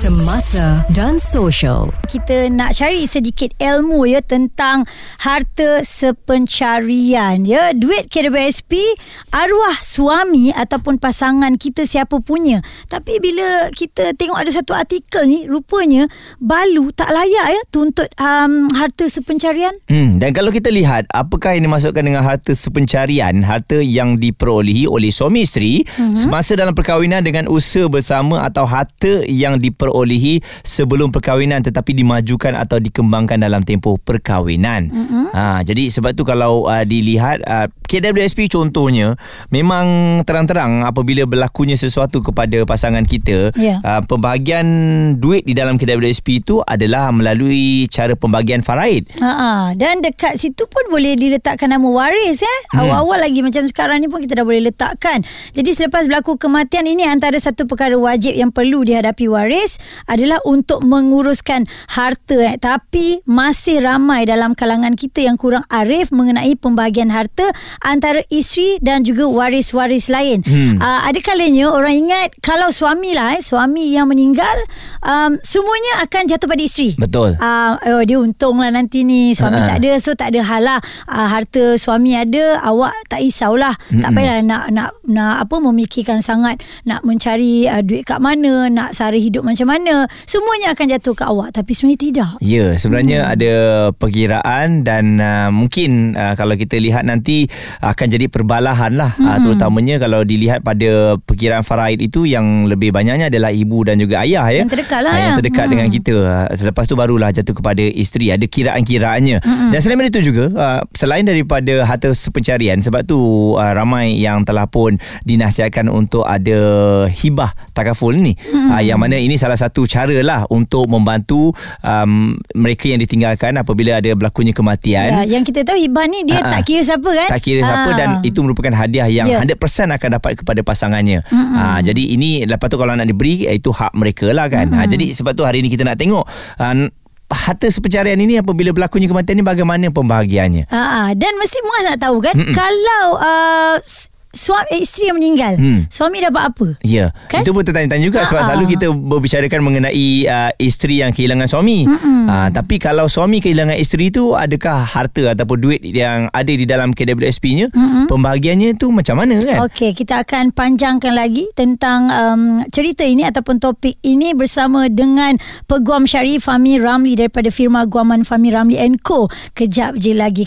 Semasa dan sosial. Kita nak cari sedikit ilmu ya tentang harta sepencarian ya. Duit KWSP arwah suami ataupun pasangan kita siapa punya. Tapi bila kita tengok ada satu artikel ni, rupanya balu tak layak ya tuntut harta sepencarian. Dan kalau kita lihat apakah yang dimasukkan dengan harta sepencarian, harta yang diperolehi oleh suami isteri semasa dalam perkahwinan dengan usaha bersama atau harta yang diperolehi sebelum perkahwinan tetapi dimajukan atau dikembangkan dalam tempoh perkahwinan. Jadi sebab tu kalau dilihat KWSP contohnya, memang terang-terang apabila berlakunya sesuatu kepada pasangan kita, pembahagian duit di dalam KWSP itu adalah melalui cara pembahagian faraid. Dan dekat situ pun boleh diletakkan nama waris ya. Awal-awal lagi macam sekarang ni pun kita dah boleh letakkan. Jadi selepas berlaku kematian ini, antara satu perkara wajib yang perlu dihadapi waris adalah untuk menguruskan harta. Tapi masih ramai dalam kalangan kita yang kurang arif mengenai pembahagian harta antara isteri dan juga waris-waris lain. Ada kalanya orang ingat kalau suami yang meninggal semuanya akan jatuh pada isteri. Betul. Dia untunglah nanti ni suami tak ada, so tak ada hal lah. Harta suami ada, awak tak risaulah. Tak payahlah nak apa memikirkan sangat, nak mencari duit kat mana, nak sara hidup macam mana. Semuanya akan jatuh kat awak, tapi sebenarnya tidak. Ya, sebenarnya ada perkiraan dan mungkin kalau kita lihat nanti akan jadi perbalahan lah. Terutamanya kalau dilihat pada perkiraan faraid itu, yang lebih banyaknya adalah ibu dan juga ayah ya. Yang terdekat lah. Yang terdekat dengan kita. Selepas tu barulah jatuh kepada isteri. Ada kiraan-kiraannya. Dan selain itu juga, selain daripada harta sepencarian, sebab tu ramai yang telah pun dinasihatkan untuk ada hibah takaful ni. Yang mana ini salah satu cara lah untuk membantu mereka yang ditinggalkan apabila ada berlakunya kematian. Yang kita tahu hibah ni dia tak kira siapa kan? Tak kira siapa dan itu merupakan hadiah yang 100% akan dapat kepada pasangannya. Jadi ini lepas tu kalau nak diberi, itu hak mereka lah kan. Jadi sebab tu hari ni kita nak tengok harta sepencarian ini apabila berlakunya kematian ni bagaimana pembahagiannya. Dan mesti Muaz nak tahu kan, kalau isteri yang meninggal, suami dapat apa? Ya, kan? Itu pun tertanya-tanya juga. Sebab selalu kita berbicarakan mengenai isteri yang kehilangan suami. Tapi kalau suami kehilangan isteri tu, adakah harta ataupun duit yang ada di dalam KWSP-nya, pembahagiannya tu macam mana kan? Okey, kita akan panjangkan lagi tentang cerita ini ataupun topik ini bersama dengan Peguam Syari Fahmi Ramli daripada firma Guaman Fahmi Ramli & Co. Kejap je lagi.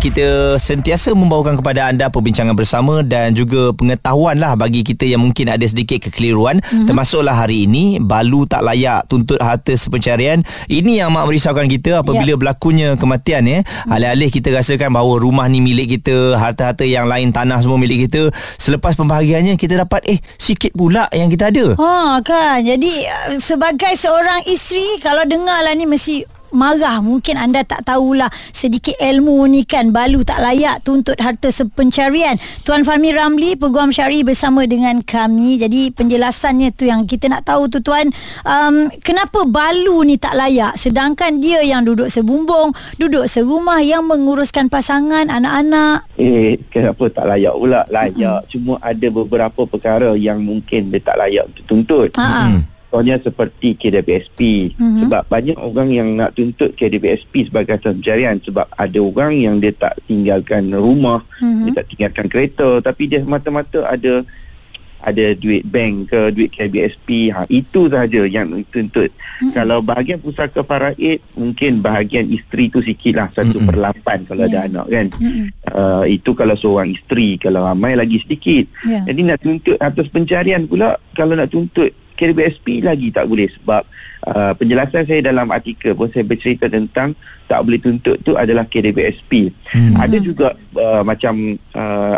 Kita sentiasa membawakan kepada anda perbincangan bersama dan juga pengetahuan lah bagi kita yang mungkin ada sedikit kekeliruan. Termasuklah hari ini, balu tak layak tuntut harta sepencarian. Ini yang amat merisaukan kita apabila berlakunya kematian ya. Alih-alih kita rasakan bahawa rumah ni milik kita, harta-harta yang lain, tanah semua milik kita, selepas pembahagiannya kita dapat sikit pula yang kita ada. Kan. Jadi sebagai seorang isteri, kalau dengar lah ni mesti marah. Mungkin anda tak tahulah sedikit ilmu ni kan, balu tak layak tuntut harta sepencarian. Tuan Fahmi Ramli, Peguam Syari bersama dengan kami. Jadi penjelasannya tu yang kita nak tahu tu Tuan, kenapa balu ni tak layak sedangkan dia yang duduk sebumbung, duduk serumah, yang menguruskan pasangan, anak-anak. Kenapa tak layak pula? Layak. Cuma ada beberapa perkara yang mungkin dia tak layak untuk tuntut. Contohnya seperti KWSP. Sebab banyak orang yang nak tuntut KWSP sebagai harta pencarian. Sebab ada orang yang dia tak tinggalkan rumah, dia tak tinggalkan kereta, tapi dia mata-mata ada duit bank ke, duit KWSP. Itu sahaja yang tuntut. Kalau bahagian pusaka faraid, mungkin bahagian isteri tu sikit lah, 1/8 kalau ada anak kan. Itu kalau seorang isteri. Kalau ramai lagi sedikit. Jadi nak tuntut harta pencarian pula, kalau nak tuntut KWSP lagi tak boleh. Sebab penjelasan saya dalam artikel pun saya bercerita tentang tak boleh tuntut tu adalah KWSP. Ada juga macam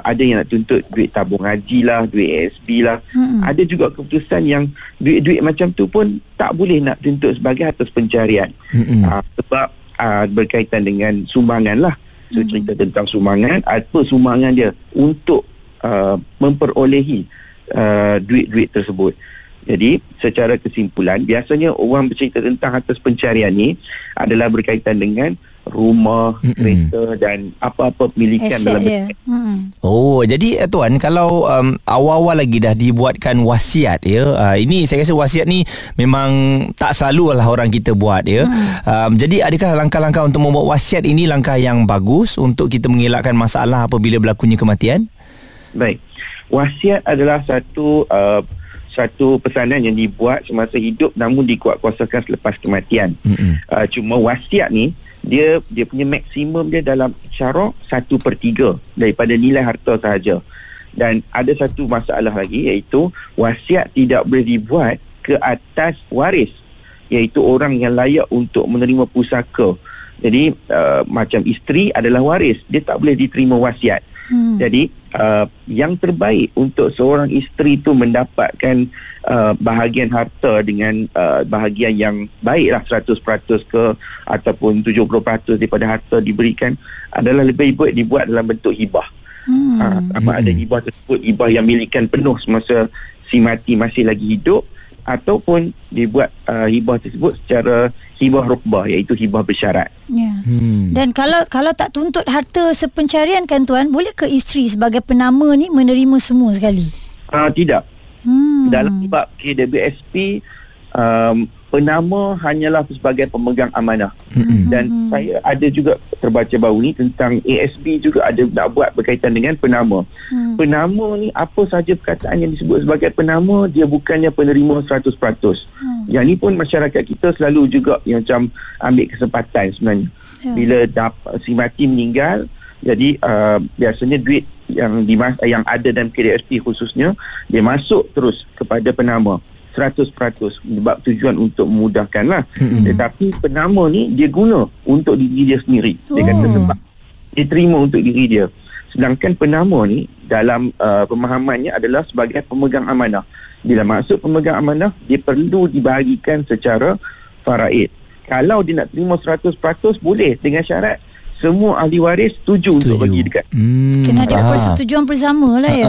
ada yang nak tuntut duit tabung haji lah, duit ASB lah. Ada juga keputusan yang duit-duit macam tu pun tak boleh nak tuntut sebagai harta pencarian. Sebab berkaitan dengan sumbangan lah. So cerita tentang sumbangan, apa sumbangan dia untuk memperolehi duit-duit tersebut. Jadi secara kesimpulan, biasanya orang bercerita tentang harta pencarian ni adalah berkaitan dengan rumah, kereta dan apa-apa pemilikan dalam bentuk. Oh, jadi tuan, kalau awal-awal lagi dah dibuatkan wasiat ya. Ini saya rasa wasiat ni memang tak selalulah orang kita buat ya. Jadi adakah langkah-langkah untuk membuat wasiat ini langkah yang bagus untuk kita mengelakkan masalah apabila berlakunya kematian? Baik. Wasiat adalah satu pesanan yang dibuat semasa hidup namun dikuatkuasakan selepas kematian. Cuma wasiat ni dia punya maksimum dia dalam syarak 1/3 daripada nilai harta sahaja. Dan ada satu masalah lagi, iaitu wasiat tidak boleh dibuat ke atas waris, iaitu orang yang layak untuk menerima pusaka. Jadi macam isteri adalah waris, dia tak boleh diterima wasiat. Jadi yang terbaik untuk seorang isteri itu mendapatkan bahagian harta dengan bahagian yang baiklah, 100% ke ataupun 70% daripada harta diberikan, adalah lebih baik dibuat dalam bentuk hibah. Ada hibah tersebut, hibah yang milikan penuh semasa si mati masih lagi hidup, ataupun dibuat hibah tersebut secara hibah rukbah, iaitu hibah bersyarat. Dan kalau tak tuntut harta sepencarian kan tuan, boleh ke isteri sebagai penama ni menerima semua sekali? Tidak. Dalam bab KWSP, penama hanyalah sebagai pemegang amanah. Dan saya ada juga terbaca baru ni tentang ASB juga ada nak buat berkaitan dengan penama. Penama ni, apa sahaja perkataan yang disebut sebagai penama, dia bukannya penerima 100%. Yang ni pun masyarakat kita selalu juga yang macam ambil kesempatan sebenarnya. Bila si mati meninggal, jadi biasanya duit yang ada dalam KWSP khususnya, dia masuk terus kepada penama 100%, sebab tujuan untuk memudahkanlah. Tetapi penama ni dia guna untuk diri dia sendiri. Dia kata sebab dia terima untuk diri dia. Sedangkan penama ni dalam pemahamannya adalah sebagai pemegang amanah. Bila masuk pemegang amanah, dia perlu dibahagikan secara faraid. Kalau dia nak terima 100%, boleh, dengan syarat semua ahli waris setuju untuk bagi dekat. Kena ada persetujuan bersama lah ya.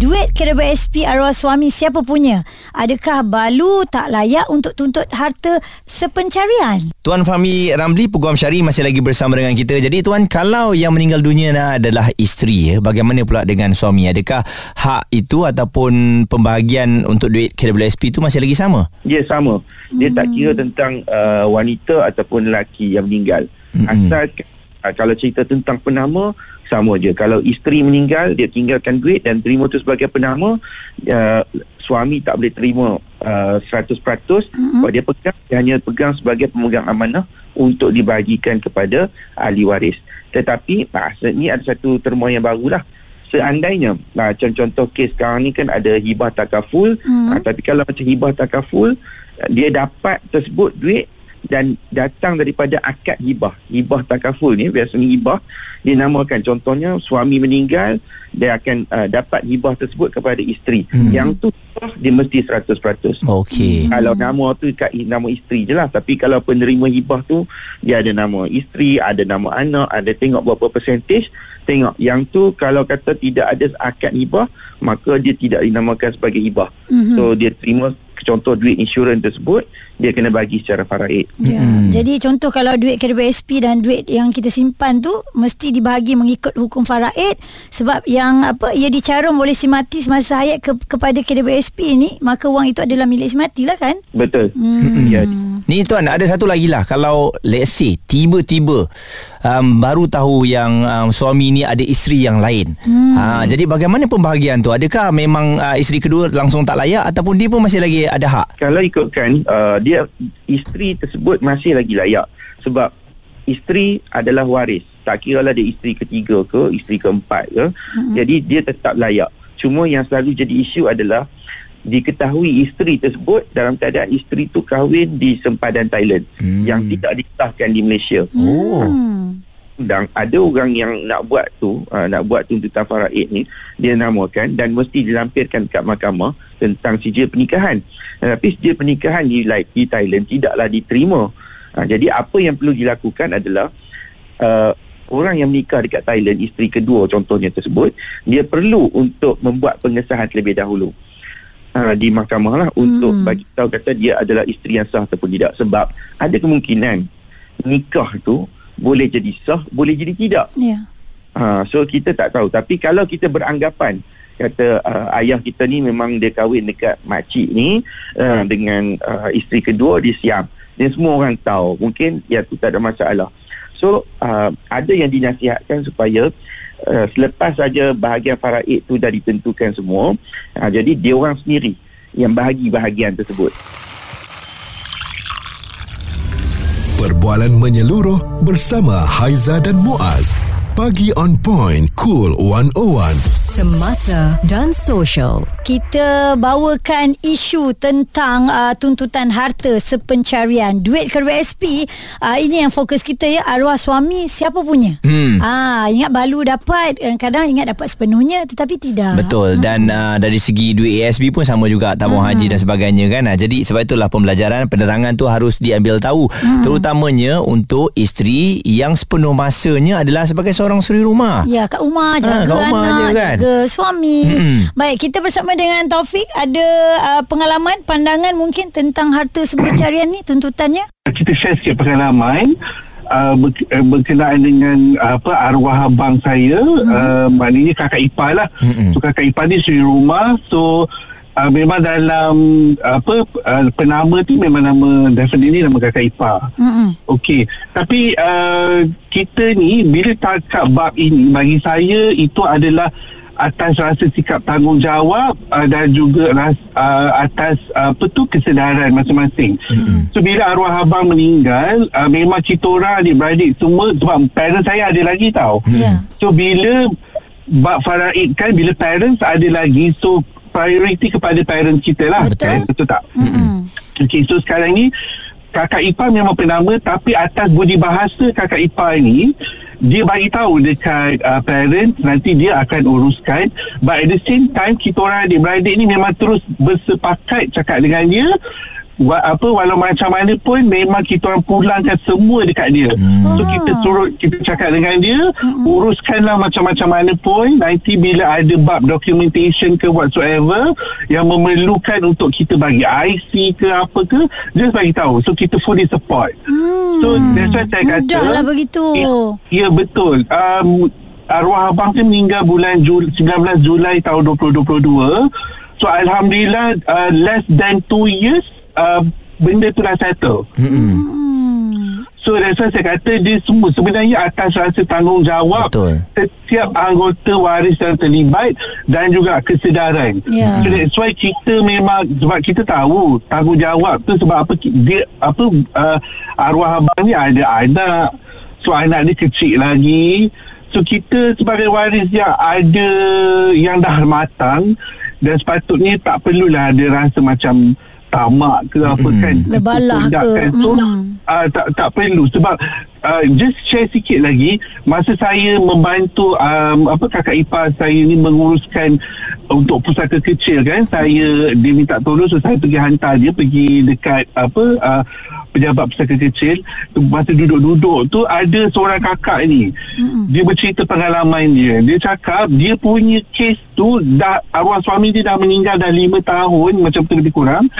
Duit KWSP arwah suami siapa punya? Adakah balu tak layak untuk tuntut harta sepencarian? Tuan Fahmi Ramli, Peguam Syari masih lagi bersama dengan kita. Jadi tuan, kalau yang meninggal dunia adalah isteri, bagaimana pula dengan suami? Adakah hak itu ataupun pembahagian untuk duit KWSP itu masih lagi sama? Ya, sama. Dia tak kira tentang wanita ataupun lelaki yang meninggal. Asal kalau cerita tentang penama, sama je. Kalau isteri meninggal, dia tinggalkan duit dan terima itu sebagai penama. Suami tak boleh terima 100%. Kalau dia hanya pegang sebagai pemegang amanah untuk dibagikan kepada ahli waris. Tetapi ini ada satu terma yang barulah. Seandainya contoh kes sekarang ni kan ada hibah takaful. Tapi kalau macam hibah takaful, dia dapat tersebut duit dan datang daripada akad hibah. Hibah takaful ni biasanya hibah dinamakan. Contohnya suami meninggal, dia akan dapat hibah tersebut kepada isteri. Yang tu dia mesti 100%. Okey. Kalau nama tu kat nama isteri je lah. Tapi kalau penerima hibah tu, dia ada nama isteri, ada nama anak, ada tengok berapa percentage. Tengok yang tu, kalau kata tidak ada akad hibah, maka dia tidak dinamakan sebagai hibah. So dia terima, contoh duit insurans tersebut, dia kena bagi secara faraid. Jadi contoh kalau duit KWSP dan duit yang kita simpan tu mesti dibahagi mengikut hukum faraid, sebab yang ia dicarum oleh si mati semasa hayat kepada KWSP ni, maka wang itu adalah milik si mati lah kan? Betul. Ya. Ni tuan, ada satu lagi lah. Kalau let's say tiba-tiba baru tahu yang suami ni ada isteri yang lain, jadi bagaimana pembahagian tu? Adakah memang isteri kedua langsung tak layak, ataupun dia pun masih lagi ada hak? Kalau ikutkan dia, isteri tersebut masih lagi layak, sebab isteri adalah waris. Tak kira lah dia isteri ketiga ke, isteri keempat ke, jadi dia tetap layak. Cuma yang selalu jadi isu adalah diketahui isteri tersebut dalam keadaan isteri itu kahwin di sempadan Thailand yang tidak disahkan di Malaysia. undang-undang, ada orang yang nak buat tu, nak buat tuntutan faraid ni, dia namakan dan mesti dilampirkan dekat mahkamah tentang sijil pernikahan. Tapi sijil pernikahan di Thailand tidaklah diterima. Jadi apa yang perlu dilakukan adalah orang yang menikah dekat Thailand, isteri kedua contohnya tersebut, dia perlu untuk membuat pengesahan terlebih dahulu di mahkamah lah, untuk bagi tahu kata dia adalah isteri yang sah ataupun tidak. Sebab ada kemungkinan nikah tu boleh jadi sah, boleh jadi tidak. So kita tak tahu. Tapi kalau kita beranggapan kata ayah kita ni memang dia kahwin dekat makcik ni dengan isteri kedua, dia siam, dan semua orang tahu, mungkin ya tu tak ada masalah. So ada yang dinasihatkan supaya selepas saja bahagian faraid tu dah ditentukan semua, jadi dia orang sendiri yang bahagi bahagian tersebut. Perbualan menyeluruh bersama Haizah dan Muaz. Pagi on point, Cool 101. Semasa dan sosial. Kita bawakan isu tentang tuntutan harta sepencarian, duit KWSP. Ini yang fokus kita ya, arwah suami siapa punya. Ingat balu dapat, kadang ingat dapat sepenuhnya tetapi tidak. Betul. Dan dari segi duit ASB pun sama juga, tabung haji dan sebagainya kan. Jadi sebab itulah pembelajaran penerangan tu harus diambil tahu, terutamanya untuk isteri yang sepenuh masanya adalah sebagai seorang suri rumah. Ya, kat rumah jaga anak, kan? Jaga suami. Baik, kita bersama dengan Taufik. Ada pengalaman, pandangan mungkin tentang harta sepencarian ni, tuntutannya? Kita share sikit pengalaman berkenaan dengan arwah abang saya, maknanya Kakak Ipah lah. So Kakak Ipah ni suri rumah. So memang dalam penama tu memang nama Kakak Ipah. Okey, tapi kita ni bila tangkap bab ini, bagi saya itu adalah atas rasa sikap tanggungjawab dan juga atas kesedaran masing-masing. So bila arwah abang meninggal, memang kita orang adik-beradik semua, sebab parents saya ada lagi tau. So bila bab faraid kan, bila parents ada lagi, so priority kepada parents kita lah. Betul tak? Okay, so sekarang ni Kakak Ipah memang penama, tapi atas budi bahasa Kakak Ipah ni, dia bagi tahu dekat parents, nanti dia akan uruskan. But at the same time, kita orang adik-beradik ni memang terus bersepakat cakap dengan dia, walau macam mana pun memang kita orang pulangkan semua dekat dia. So kita cakap dengan dia, uruskanlah macam-macam mana pun, nanti bila ada bab documentation ke whatsoever yang memerlukan untuk kita bagi IC ke apa ke, just bagi tahu. So kita fully support. So that's why saya kata mudahlah begitu. Ya, betul. Arwah abang tu meninggal bulan 19 Julai tahun 2022. So alhamdulillah less than 2 years benda tu dah settle. So that's why saya kata dia semua sebenarnya atas rasa tanggungjawab. Betul. Setiap anggota waris yang terlibat dan juga kesedaran. So that's why kita memang, sebab kita tahu tanggungjawab tu, sebab apa dia arwah abang ni ada anak, so anak dia kecil lagi. So kita sebagai waris yang ada, yang dah matang, dan sepatutnya tak perlulah ada rasa macam tamak ke apa kan, lebalah ke. So tak perlu. Sebab just share sikit lagi, masa saya membantu Kakak Ipah saya ni menguruskan untuk pusaka kecil kan, saya, dia minta tolong, so saya pergi hantar dia pergi dekat pejabat pusaka kecil. Masa duduk-duduk tu, ada seorang kakak ni, dia bercerita pengalaman dia. Dia cakap dia punya kes tu, dah arwah suami dia dah meninggal dah 5 tahun macam tu lebih kurang,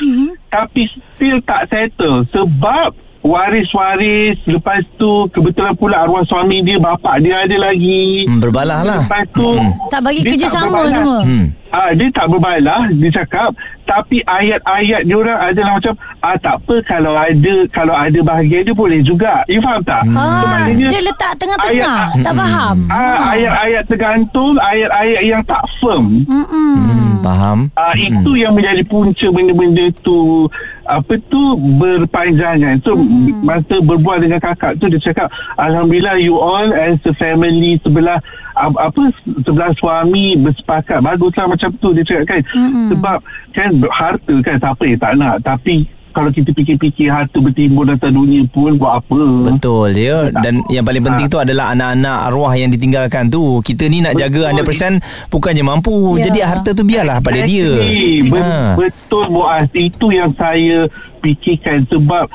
tapi still tak settle. Sebab waris-waris, lepas tu kebetulan pula arwah suami dia, bapak dia ada lagi. Berbalah lah. Lepas tu tak bagi kerja sama semua. Dia tak berbalah, dia cakap. Tapi ayat-ayat diorang adalah macam tak apa, kalau ada bahagian dia boleh juga. You faham tak? Dia letak tengah-tengah. Tak faham. Ayat-ayat tergantung, ayat-ayat yang tak firm. Faham. Itu yang menjadi punca benda-benda tu berpanjangan. So masa berbual dengan kakak tu, dia cakap alhamdulillah you all as a family sebelah suami bersepakat. Baguslah macam tu, dia cakap kan. Sebab kan harta kan siapa yang tak nak, tapi kalau kita fikir-fikir harta bertimbun atas dunia pun buat apa. Betul ya. Dan yang paling penting tu adalah anak-anak arwah yang ditinggalkan tu. Kita ni nak jaga 100%, bukannya mampu. Jadi harta tu biarlah pada dia. Betul Muaz. Itu yang saya fikirkan. Sebab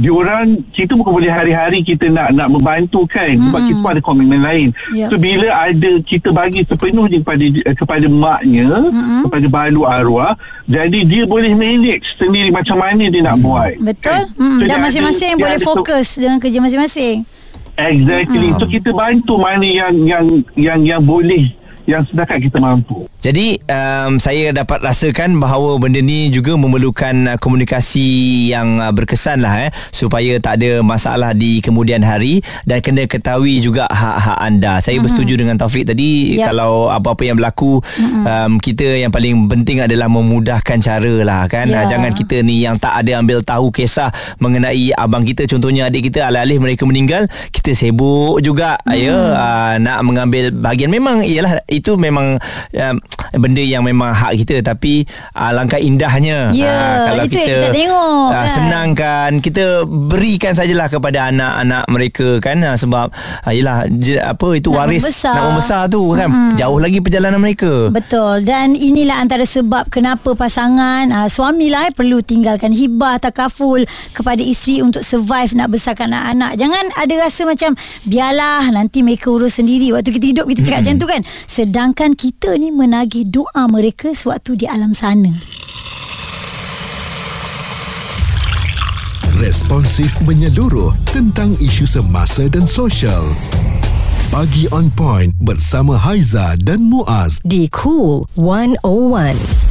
diorang, kita bukan boleh hari-hari kita nak membantu kan, sebab kita ada komitmen lain. So bila ada, kita bagi sepenuhnya kepada maknya, kepada balu arwah, jadi dia boleh manage sendiri macam mana dia nak buat. Betul. So dan masing-masing ada, boleh fokus dengan kerja masing-masing. Exactly. So kita bantu mana yang boleh, yang setakat kita mampu. Jadi saya dapat rasakan bahawa benda ni juga memerlukan komunikasi yang berkesan lah supaya tak ada masalah di kemudian hari, dan kena ketahui juga hak-hak anda. Saya bersetuju dengan Taufik tadi. Kalau apa-apa yang berlaku, kita yang paling penting adalah memudahkan cara lah kan. Jangan kita ni yang tak ada ambil tahu kisah mengenai abang kita, contohnya adik kita, alih-alih mereka meninggal, kita sibuk juga nak mengambil bahagian. Memang ialah itu memang benda yang memang hak kita, tapi alangkah indahnya kalau kita tengok, senangkan, kita berikan sajalah kepada anak-anak mereka kan. Sebab yelah, apa itu waris nak membesar tu kan, jauh lagi perjalanan mereka. Betul. Dan inilah antara sebab kenapa pasangan suamilah perlu tinggalkan hibah takaful kepada isteri untuk survive nak besarkan anak-anak. Jangan ada rasa macam biarlah nanti mereka urus sendiri. Waktu kita hidup kita cakap macam tu kan, sedangkan kita ni menagih doa mereka sewaktu di alam sana. Responsif menyeluruh tentang isu semasa dan sosial. Pagi On Point bersama Haizah dan Muaz di Cool 101.